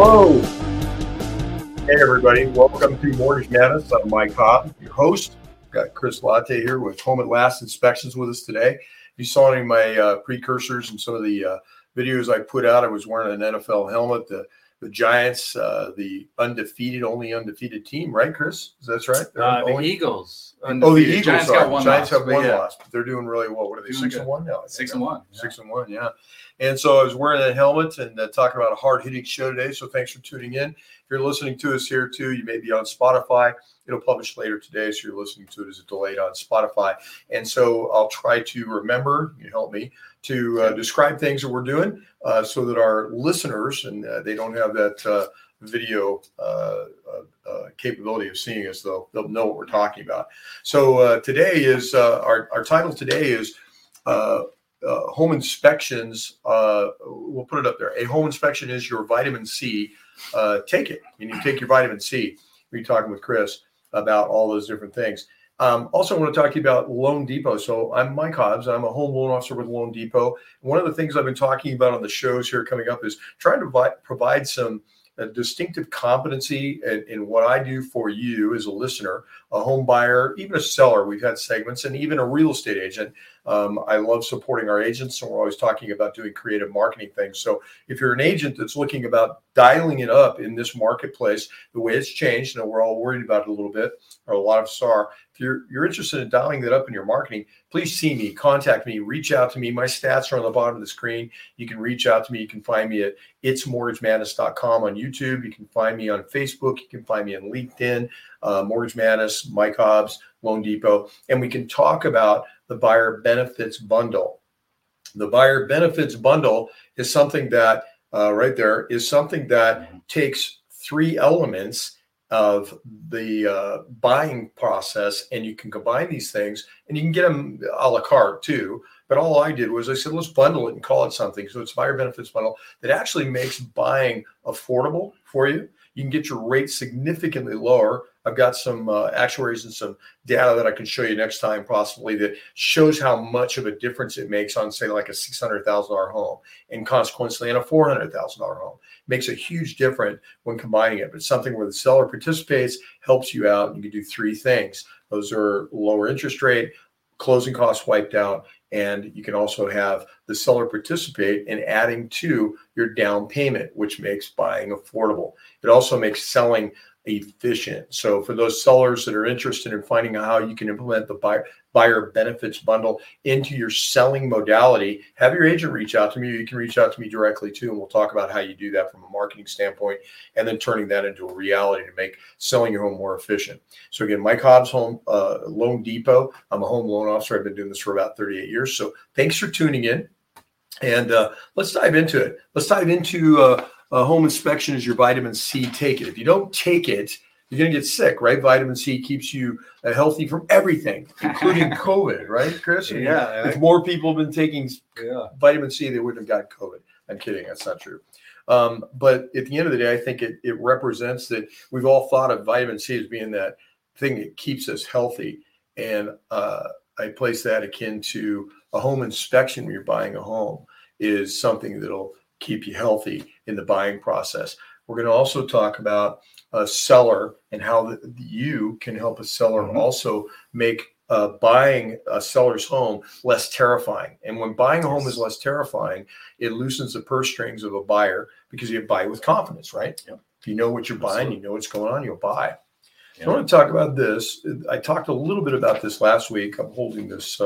Whoa! Hey everybody, welcome to Mortgage Madness. I'm Mike Hobbs, your host. We've got Chris Lahti here with Home at Last Inspections with us today. If you saw any of my precursors and some of the videos I put out, I was wearing an NFL helmet. The Giants, the only undefeated team, right, Chris? That's right. The Eagles. Undefeated. Oh, the Eagles. Giants have one loss, but they're doing really well. What are they? 6-1 now. 6-1. Yeah. 6-1. Yeah. And so I was wearing that helmet and talking about a hard-hitting show today. So thanks for tuning in. If you're listening to us here too, you may be on Spotify. It'll publish later today, so you're listening to it as a delayed on Spotify. And so I'll try to remember. You help me to describe things that we're doing so that our listeners, and they don't have that video capability of seeing us, they'll know what we're talking about. So today is our title today is Home Inspections. We'll put it up there. A home inspection is your vitamin C. Take it. You need to take your vitamin C. We're talking with Chris about all those different things. Also, I want to talk to you about Loan Depot. So I'm Mike Hobbs. I'm a home loan officer with Loan Depot. One of the things I've been talking about on the shows here coming up is trying to provide some distinctive competency in what I do for you as a listener, a home buyer, even a seller. We've had segments, and even a real estate agent. I love supporting our agents, and we're always talking about doing creative marketing things. So if you're an agent that's looking about dialing it up in this marketplace, the way it's changed, and we're all worried about it a little bit, or a lot of us are, if you're interested in dialing that up in your marketing, please see me, contact me, reach out to me. My stats are on the bottom of the screen. You can reach out to me. You can find me at itsmortgagemadness.com on YouTube. You can find me on Facebook. You can find me on LinkedIn, Mortgage Madness, Mike Hobbs, Loan Depot, and we can talk about the buyer benefits bundle. The buyer benefits bundle is something that takes three elements of the buying process, and you can combine these things, and you can get them a la carte too. But all I did was I said, let's bundle it and call it something. So it's buyer benefits bundle that actually makes buying affordable for you. You can get your rates significantly lower. I've got some actuaries and some data that I can show you next time, possibly, that shows how much of a difference it makes on, say, like a $600,000 home, and consequently on a $400,000 home. It makes a huge difference when combining it. But it's something where the seller participates, helps you out, and you can do three things. Those are lower interest rate, closing costs wiped out, and you can also have the seller participate in adding to your down payment, which makes buying affordable. It also makes selling efficient. So for those sellers that are interested in finding out how you can implement the buyer benefits bundle into your selling modality, have your agent reach out to me. You can reach out to me directly too, and we'll talk about how you do that from a marketing standpoint, and then turning that into a reality to make selling your home more efficient. So again, Mike Hobbs, Loan Depot. I'm a home loan officer. I've been doing this for about 38 years. So thanks for tuning in, and let's dive into it. Let's dive into a home inspection is your vitamin C. Take it. If you don't take it, you're going to get sick, right? Vitamin C keeps you healthy from everything, including COVID, right, Chris? Yeah. If more people have been taking vitamin C, they wouldn't have gotten COVID. I'm kidding. That's not true. But at the end of the day, I think it represents that we've all thought of vitamin C as being that thing that keeps us healthy. And I place that akin to a home inspection when you're buying a home is something that'll keep you healthy in the buying process. We're going to also talk about a seller and how you can help a seller also make buying a seller's home less terrifying. And when buying a home is less terrifying, it loosens the purse strings of a buyer, because you buy with confidence, right? Yep. If you know what you're buying, you know what's going on, you'll buy. Yep. So I want to talk about this. I talked a little bit about this last week. I'm holding this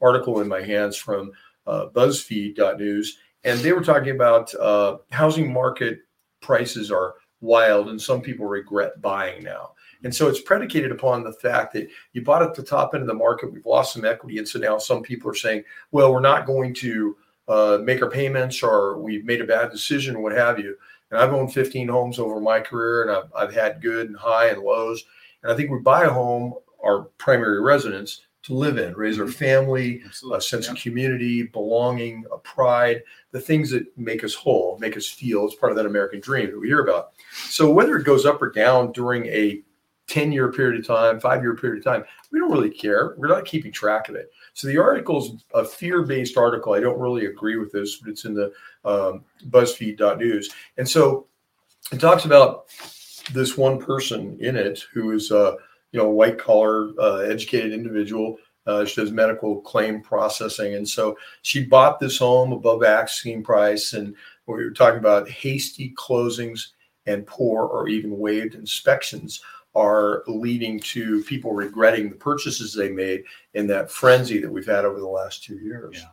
article in my hands from BuzzFeed.news. And they were talking about housing market prices are wild, and some people regret buying now. And so it's predicated upon the fact that you bought at the top end of the market, we've lost some equity. And so now some people are saying, well, we're not going to make our payments, or we've made a bad decision, what have you. And I've owned 15 homes over my career, and I've had good and high and lows. And I think we buy a home, our primary residence, to live in, raise our family, a sense of community, belonging, a pride, the things that make us whole, make us feel. It's part of that American dream that we hear about. So whether it goes up or down during a 10-year period of time, 5-year period of time, we don't really care. We're not keeping track of it. So the article's a fear-based article. I don't really agree with this, but it's in the BuzzFeed.news. And so it talks about this one person in it who is a white collar, educated individual. She does medical claim processing. And so she bought this home above asking price. And we were talking about hasty closings and poor or even waived inspections are leading to people regretting the purchases they made in that frenzy that we've had over the last 2 years. Yeah.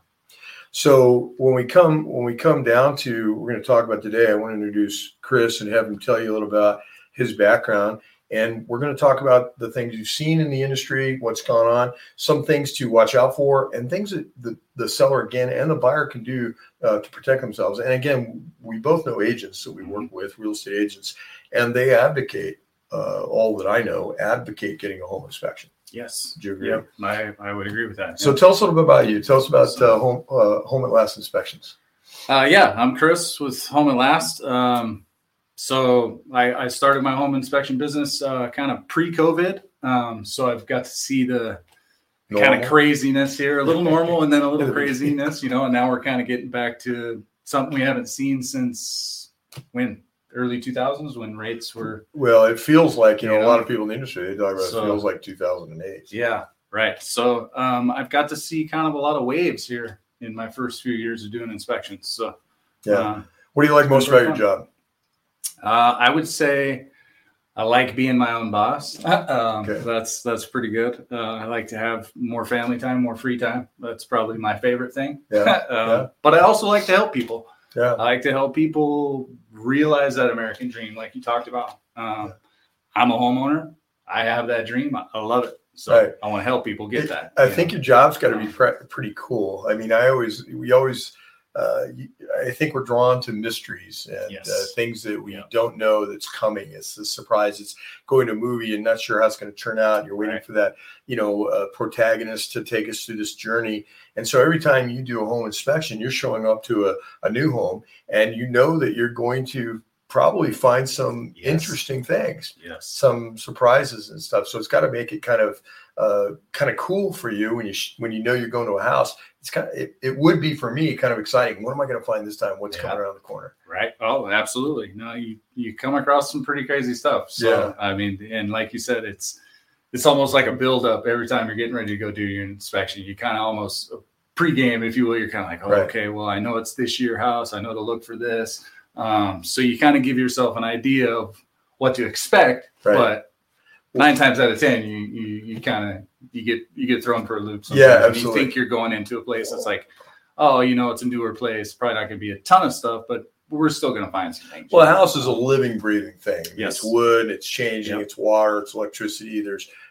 So when we come down to, we're going to talk about today, I want to introduce Chris and have him tell you a little about his background. And we're going to talk about the things you've seen in the industry, what's gone on, some things to watch out for, and things that the seller, again, and the buyer can do to protect themselves. And again, we both know agents that we work with, real estate agents, and they advocate, all that I know, advocate getting a home inspection. Yes. Do you agree? Yep. I would agree with that. So tell us a little bit about you. Tell us about Home at Last Inspections. I'm Chris with Home at Last. So I started my home inspection business kind of pre-COVID. So I've got to see the kind of craziness here, a little normal and then a little craziness, and now we're kind of getting back to something we haven't seen since when? Early 2000s when rates were. Well, it feels like, a lot of people in the industry, they talk about it feels like 2008. Yeah, right. So I've got to see kind of a lot of waves here in my first few years of doing inspections. So yeah. What do you like most about your job? I would say I like being my own boss. Okay. That's pretty good. I like to have more family time, more free time. That's probably my favorite thing. Yeah. But I also like to help people. Yeah. I like to help people realize that American dream, like you talked about. I'm a homeowner. I have that dream. I love it. So right. I want to help people get that. I think your job's got to be pretty cool. I mean, we always. I think we're drawn to mysteries and things that we don't know that's coming. It's the surprise. It's going to a movie and not sure how it's going to turn out. You're waiting for that, protagonist to take us through this journey. And so every time you do a home inspection, you're showing up to a new home and you know that you're going to probably find some interesting things, some surprises and stuff. So it's got to make it kind of cool for you when you know you're going to a house. It's kind of, it would be for me kind of exciting. What am I going to find this time? What's coming around the corner? Right. Oh, absolutely. No, you come across some pretty crazy stuff. So, I mean, and like you said, it's almost like a buildup every time you're getting ready to go do your inspection. You kind of almost pregame, if you will. You're kind of like, okay, well, I know it's this year house. I know to look for this. So you kind of give yourself an idea of what to expect, but 9 times out of 10, you get thrown for a loop. Sometimes. Yeah, absolutely. You think you're going into a place that's like, it's a newer place. Probably not going to be a ton of stuff, but we're still going to find some things. Well, a house is a living, breathing thing. Yes. It's wood. It's changing. Yep. It's water. It's electricity.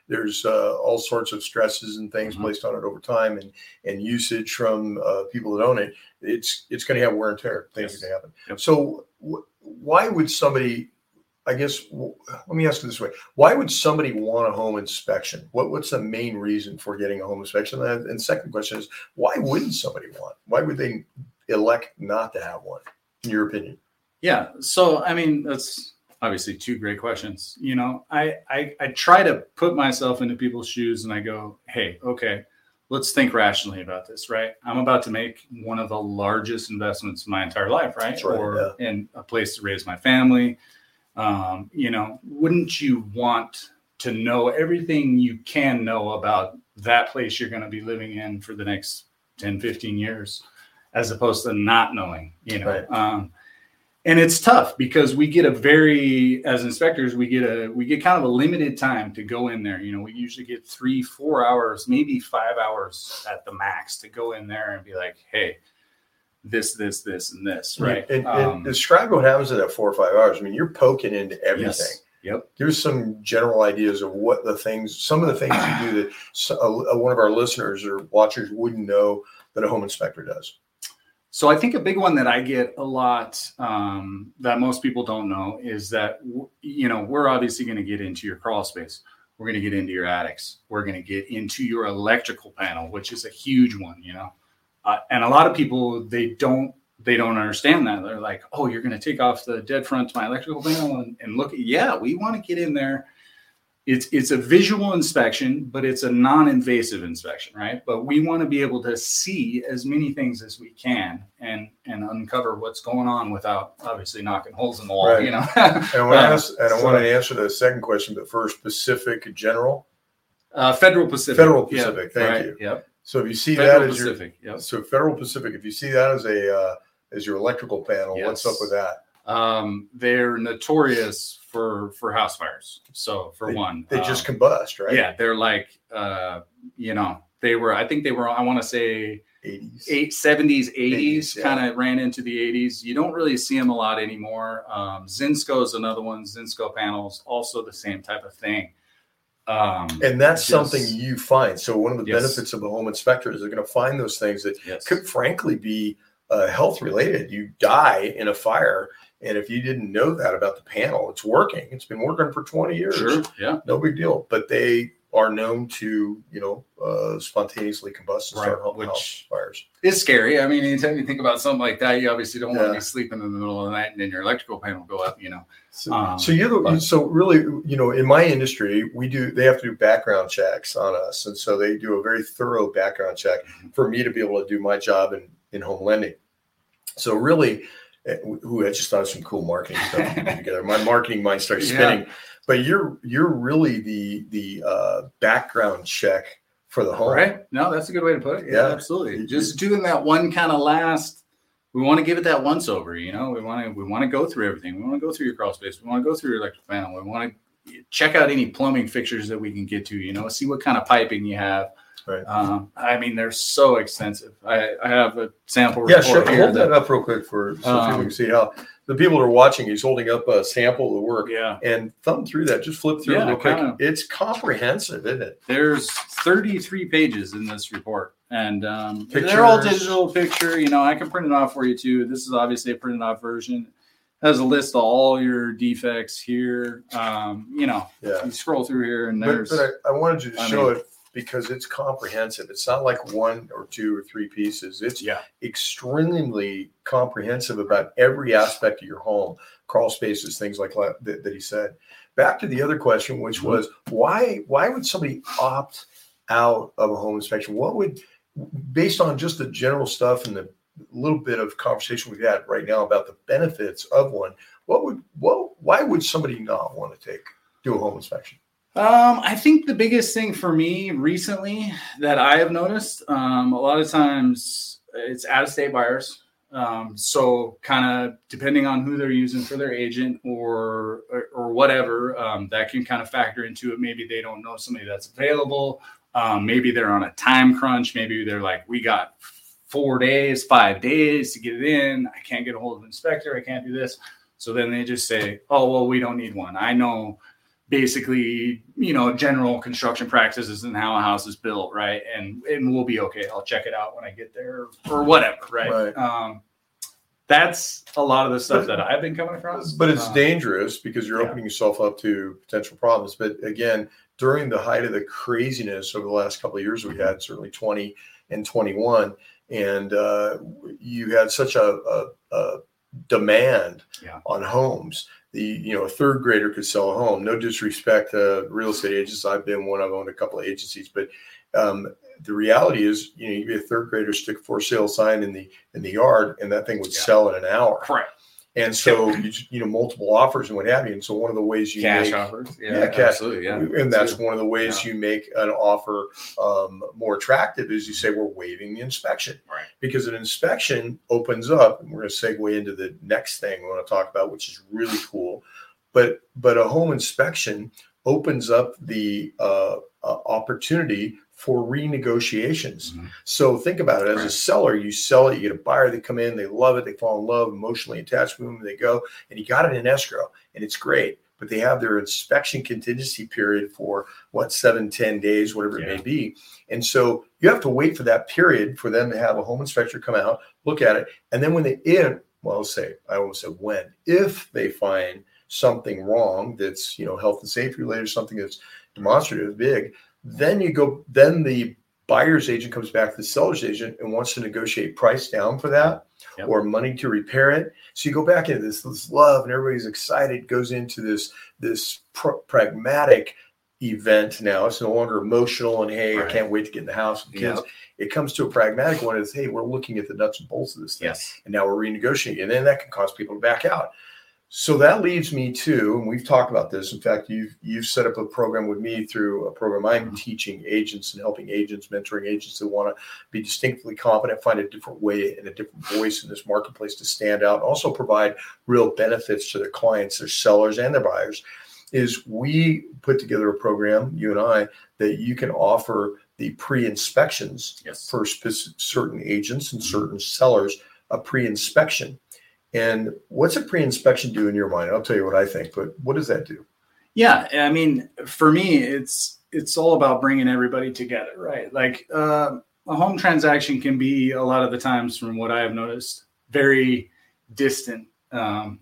There's all sorts of stresses and things placed on it over time and usage from people that own it. It's going to have wear and tear. Things are going to happen. Yep. So why would somebody... I guess, let me ask you this way. Why would somebody want a home inspection? What's the main reason for getting a home inspection? And second question is, why would they elect not to have one, in your opinion? Yeah. So, I mean, that's obviously two great questions. I try to put myself into people's shoes and I go, hey, okay, let's think rationally about this, right? I'm about to make one of the largest investments in my entire life, right? That's right. In a place to raise my family. Wouldn't you want to know everything you can know about that place you're going to be living in for the next 10, 15 years, as opposed to not knowing, Right. And it's tough because we get as inspectors, we get kind of a limited time to go in there. We usually get 3-4 hours, maybe 5 hours at the max to go in there and be like, hey, this, and this, right? And describe what happens in that 4 or 5 hours. I mean, you're poking into everything. Yes. Yep. There's some general ideas of some of the things you do that one of our listeners or watchers wouldn't know that a home inspector does. So I think a big one that I get a lot that most people don't know is that, we're obviously going to get into your crawl space. We're going to get into your attics. We're going to get into your electrical panel, which is a huge one, And a lot of people, they don't understand that. They're like, oh, you're going to take off the dead front to my electrical panel and look. We want to get in there. It's a visual inspection, but it's a non-invasive inspection, right? But we want to be able to see as many things as we can and uncover what's going on without obviously knocking holes in the wall, right. You know. I want to answer the second question, but first, Pacific General? Federal Pacific, yep. Thank you. Yep. So if you see Federal Pacific, if you see that as as your electrical panel, yes. What's up with that? They're notorious for house fires. So they just combust, right? Yeah. They're like, I want to say 70s, 80s, kind of ran into the 80s. You don't really see them a lot anymore. Zinsco is another one. Zinsco panels, also the same type of thing. And that's something you find. So one of the benefits of the home inspector is they're going to find those things that could frankly be health related. You die in a fire. And if you didn't know that about the panel, it's working. It's been working for 20 years. Sure. Yeah. No big deal. But they are known to, spontaneously combust and start house fires. It's scary. I mean, anytime you think about something like that, you obviously don't want to be sleeping in the middle of the night and then your electrical panel will go up, So in my industry, they have to do background checks on us. And so they do a very thorough background check for me to be able to do my job in home lending. So really, I just thought of some cool marketing stuff together. My marketing mind starts spinning, but you're really the background check for the home. Right? No, that's a good way to put it. Yeah, absolutely. Just doing that one kind of last. We want to give it that once over. We want to go through everything. We want to go through your crawl space. We want to go through your electric panel. We want to check out any plumbing fixtures that we can get to. See what kind of piping you have. Right. They're so extensive. I have a sample report. Yeah, sure. Hold that up real quick so people can see how the people that are watching. He's holding up a sample of the work. Yeah. And thumb through that. Just flip through it real quick. It's comprehensive, isn't it? There's 33 pages in this report, and they're all digital picture. I can print it off for you too. This is obviously a printed off version. Has a list of all your defects here. You scroll through here, and there's. But I wanted you to show it. Because it's comprehensive. It's not like one or two or three pieces. It's extremely comprehensive about every aspect of your home, crawl spaces, things like that he said. Back to the other question, which was why would somebody opt out of a home inspection? Based on just the general stuff and the little bit of conversation we've had right now about the benefits of one, why would somebody not want to do a home inspection? I think the biggest thing for me recently that I have noticed, a lot of times it's out-of-state buyers. So kind of depending on who they're using for their agent or whatever, that can kind of factor into it. Maybe they don't know somebody that's available. Maybe they're on a time crunch. Maybe they're like, we got 4 days, 5 days to get it in. I can't get a hold of an inspector. I can't do this. So then they just say, oh, well, we don't need one. I know. Basically, general construction practices and how a house is built, right? And we'll be okay. I'll check it out when I get there or whatever, right? That's a lot of the stuff that I've been coming across. But it's dangerous because you're opening yourself up to potential problems. But again, during the height of the craziness over the last couple of years we had, certainly 20 and 21, and you had such a demand on homes. A third grader could sell a home. No disrespect to real estate agents. I've been one. I've owned a couple of agencies, but the reality is, you could be a third grader, stick a for sale sign in the yard, and that thing would sell in an hour. Correct. And so you multiple offers and what have you. And so one of the ways you cash make offers, cash, absolutely, and that's one of the ways you make an offer more attractive is you say we're waiving the inspection, right? Because an inspection opens up, and we're going to segue into the next thing we want to talk about, which is really cool. But a home inspection opens up the opportunity for renegotiations. Mm-hmm. So think about it as a seller, you sell it, you get a buyer, they come in, they love it, they fall in love, emotionally attached with them, they go, and you got it in escrow and it's great, but they have their inspection contingency period for 7-10 days, whatever it may be. And so you have to wait for that period for them to have a home inspector come out, look at it. And then if they find something wrong, that's, health and safety related, or something that's demonstrative, big, then the buyer's agent comes back to the seller's agent and wants to negotiate price down for that or money to repair it. So you go back into this love and everybody's excited, goes into this pragmatic event now. It's no longer emotional and, hey, right, I can't wait to get in the house with kids. Yep. It comes to a pragmatic one. It's, hey, we're looking at the nuts and bolts of this thing. Yes. And now we're renegotiating. And then that can cause people to back out. So that leads me to, and we've talked about this. In fact, you've set up a program with me through a program I'm teaching agents and helping agents, mentoring agents that want to be distinctly competent, find a different way and a different voice in this marketplace to stand out, and also provide real benefits to their clients, their sellers, and their buyers. Is we put together a program, you and I, that you can offer the pre-inspections, yes, for certain agents and certain sellers, a pre-inspection. And what's a pre-inspection do in your mind? I'll tell you what I think, but what does that do? Yeah, I mean, for me, it's all about bringing everybody together, right? Like a home transaction can be, a lot of the times from what I have noticed, very distant. Oh,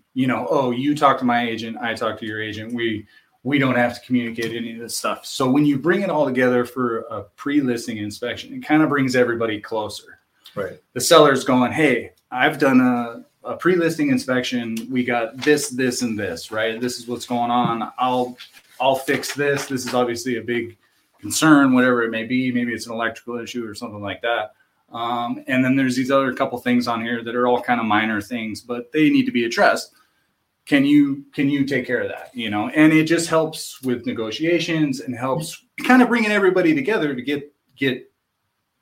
you talk to my agent, I talk to your agent. We don't have to communicate any of this stuff. So when you bring it all together for a pre-listing inspection, it kind of brings everybody closer. Right. The seller's going, hey, I've done a pre-listing inspection. We got this, this, and this, right? This is what's going on. I'll fix this. This is obviously a big concern, whatever it may be. Maybe it's an electrical issue or something like that. And then there's these other couple things on here that are all kind of minor things, but they need to be addressed. Can you take care of that? You know, and it just helps with negotiations and helps kind of bringing everybody together to get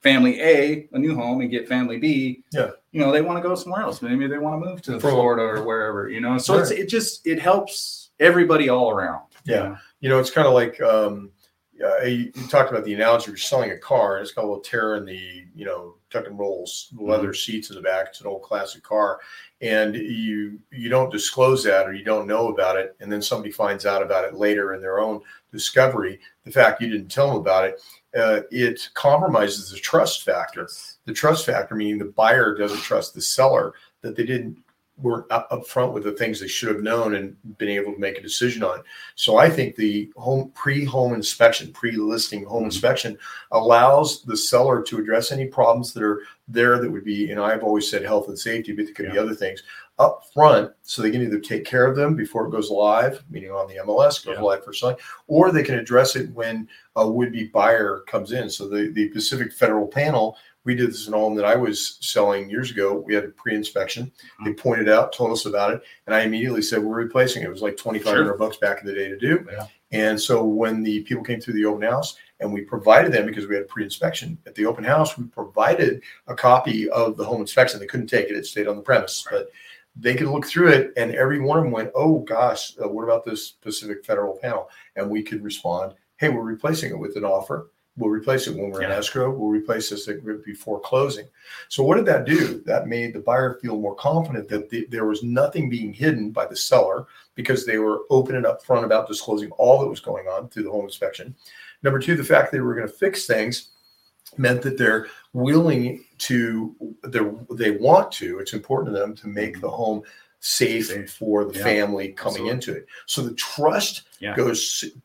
family A a new home and get family B. Yeah. You know, they want to go somewhere else. Maybe they want to move to Florida or wherever, you know, so sure. It helps everybody all around. Yeah. You know, it's kind of like, you talked about the analogy. You're selling a car, and it's got a little tear in the, tuck and rolls, leather seats in the back. It's an old classic car, and you don't disclose that, or you don't know about it, and then somebody finds out about it later in their own discovery. The fact you didn't tell them about it, it compromises the trust factor. The trust factor meaning the buyer doesn't trust the seller that they weren't upfront with the things they should have known and been able to make a decision on. So I think the pre-listing home inspection allows the seller to address any problems that are there that would be, I've always said health and safety, but there could be other things up front. So they can either take care of them before it goes live, meaning on the MLS, goes live for selling, or they can address it when a would-be buyer comes in. So the Pacific Federal Panel, we did this in a home that I was selling years ago. We had a pre-inspection. Mm-hmm. They pointed out, told us about it, and I immediately said, we're replacing it. It was like $2,500 bucks back in the day to do. Yeah. And so when the people came through the open house and we provided them, because we had a pre-inspection at the open house, we provided a copy of the home inspection. They couldn't take it. It stayed on the premise. Right. But they could look through it, and every one of them went, oh, gosh, what about this Pacific Federal Panel? And we could respond, hey, we're replacing it with an offer. We'll replace it when we're in escrow. We'll replace this before closing. So what did that do? That made the buyer feel more confident that there was nothing being hidden by the seller, because they were open and upfront about disclosing all that was going on through the home inspection. Number two, the fact they were going to fix things meant that they're willing to, they want to, it's important to them to make the home safe for the family coming into it. So the trust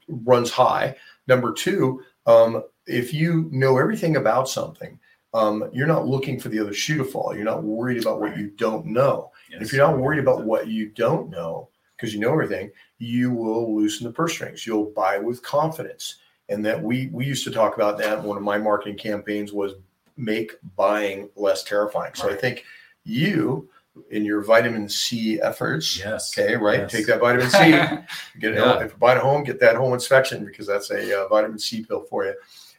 runs high. Number two, if you know everything about something, you're not looking for the other shoe to fall. You're not worried about what you don't know. Yes. If you're not worried about what you don't know, because you know everything, you will loosen the purse strings. You'll buy with confidence. And that we used to talk about that. One of my marketing campaigns was make buying less terrifying. So I think you, in your vitamin C efforts, take that vitamin C, get it home. If you're buying a home, get that home inspection, because that's a vitamin C pill for you.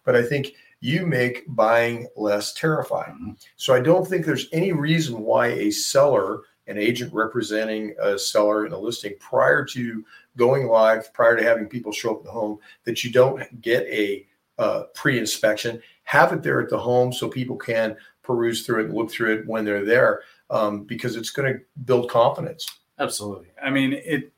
But I think you make buying less terrifying. Mm-hmm. So I don't think there's any reason why a seller, an agent representing a seller in a listing prior to going live, prior to having people show up at the home, that you don't get a pre-inspection, have it there at the home so people can peruse through it and look through it when they're there. Because it's going to build confidence. Absolutely. I mean, it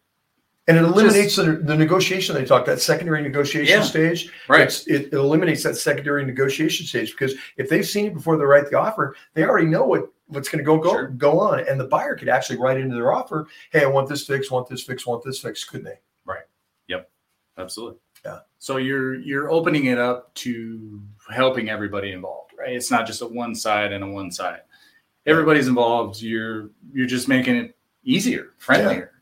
eliminates the negotiation they talked, that secondary negotiation stage. Right. It eliminates that secondary negotiation stage, because if they've seen it before they write the offer, they already know what's going to go on. And the buyer could actually write into their offer, hey, I want this fixed, want this fixed, want this fixed, couldn't they? Right. Yep. Absolutely. Yeah. So you're opening it up to helping everybody involved, right? It's not just a one side. Everybody's involved. You're just making it easier, friendlier,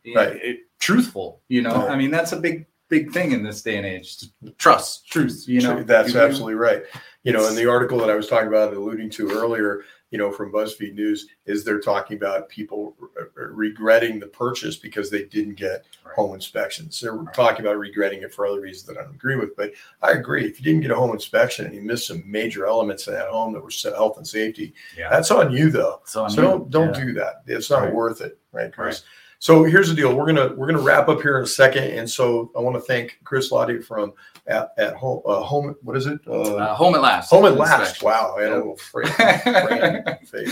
truthful. I mean, that's a big big thing in this day and age. Trust, truth, you know. That's absolutely right. You know, in the article that I was talking about, alluding to earlier, you know, from BuzzFeed News, is they're talking about people regretting the purchase because they didn't get home inspections. They're talking about regretting it for other reasons that I don't agree with. But I agree. If you didn't get a home inspection and you missed some major elements in that home that were health and safety, that's on you, though. On so you. Don't do that. It's not worth it. Right, Chris? Right. So here's the deal. We're gonna wrap up here in a second, and so I want to thank Chris Lahti from at home. What is it? Home at Last. Home at Last. Wow, I had a little fade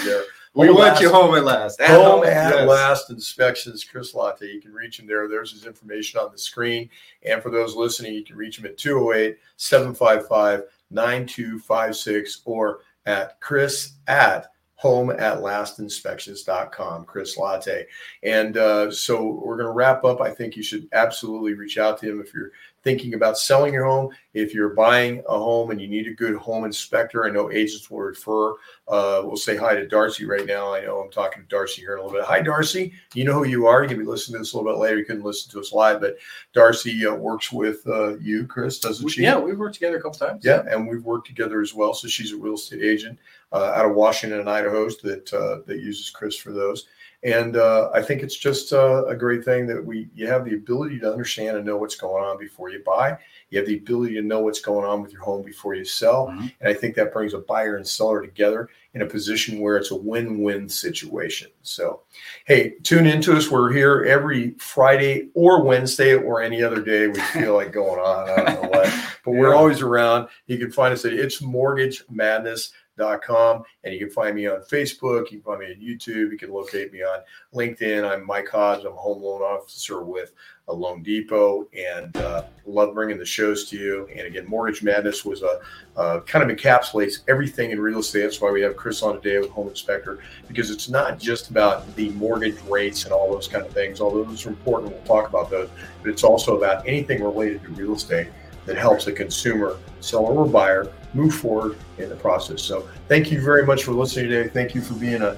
there. We want you home at last. Home at Last Inspections, Chris Lahti. You can reach him there. There's his information on the screen. And for those listening, you can reach him at 208-755-9256 or at Chris@homeatlastinspections.com, Chris Lahti. And so we're going to wrap up. I think you should absolutely reach out to him if you're thinking about selling your home, if you're buying a home and you need a good home inspector. I know agents will refer. We'll say hi to Darcy right now. I know I'm talking to Darcy here in a little bit. Hi, Darcy. You know who you are. You can be listening to this a little bit later. You couldn't listen to us live, but Darcy works with you, Chris, doesn't she? Yeah, we've worked together a couple times. Yeah, and we've worked together as well. So she's a real estate agent out of Washington and Idaho that uses Chris for those. And I think it's just a great thing that you have the ability to understand and know what's going on before you buy. You have the ability to know what's going on with your home before you sell. Mm-hmm. And I think that brings a buyer and seller together in a position where it's a win-win situation. So, hey, tune into us. We're here every Friday or Wednesday or any other day we feel like going on. I don't know what. But we're always around. You can find us at It's Mortgage Madness.com, and you can find me on Facebook. You can find me on YouTube. You can locate me on LinkedIn. I'm Mike Hobbs. I'm a home loan officer with a Loan Depot, and love bringing the shows to you. And again, Mortgage Madness was a kind of encapsulates everything in real estate. That's why we have Chris on today with Home Inspector, because it's not just about the mortgage rates and all those kind of things, although those are important. We'll talk about those, but it's also about anything related to real estate that helps a consumer, seller, or buyer move forward in the process. So thank you very much for listening today. Thank you for being a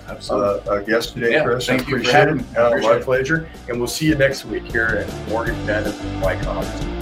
guest today, Chris. Thank you for having me. My pleasure. And we'll see you next week here at Mortgage Madness with Mike Hobbs.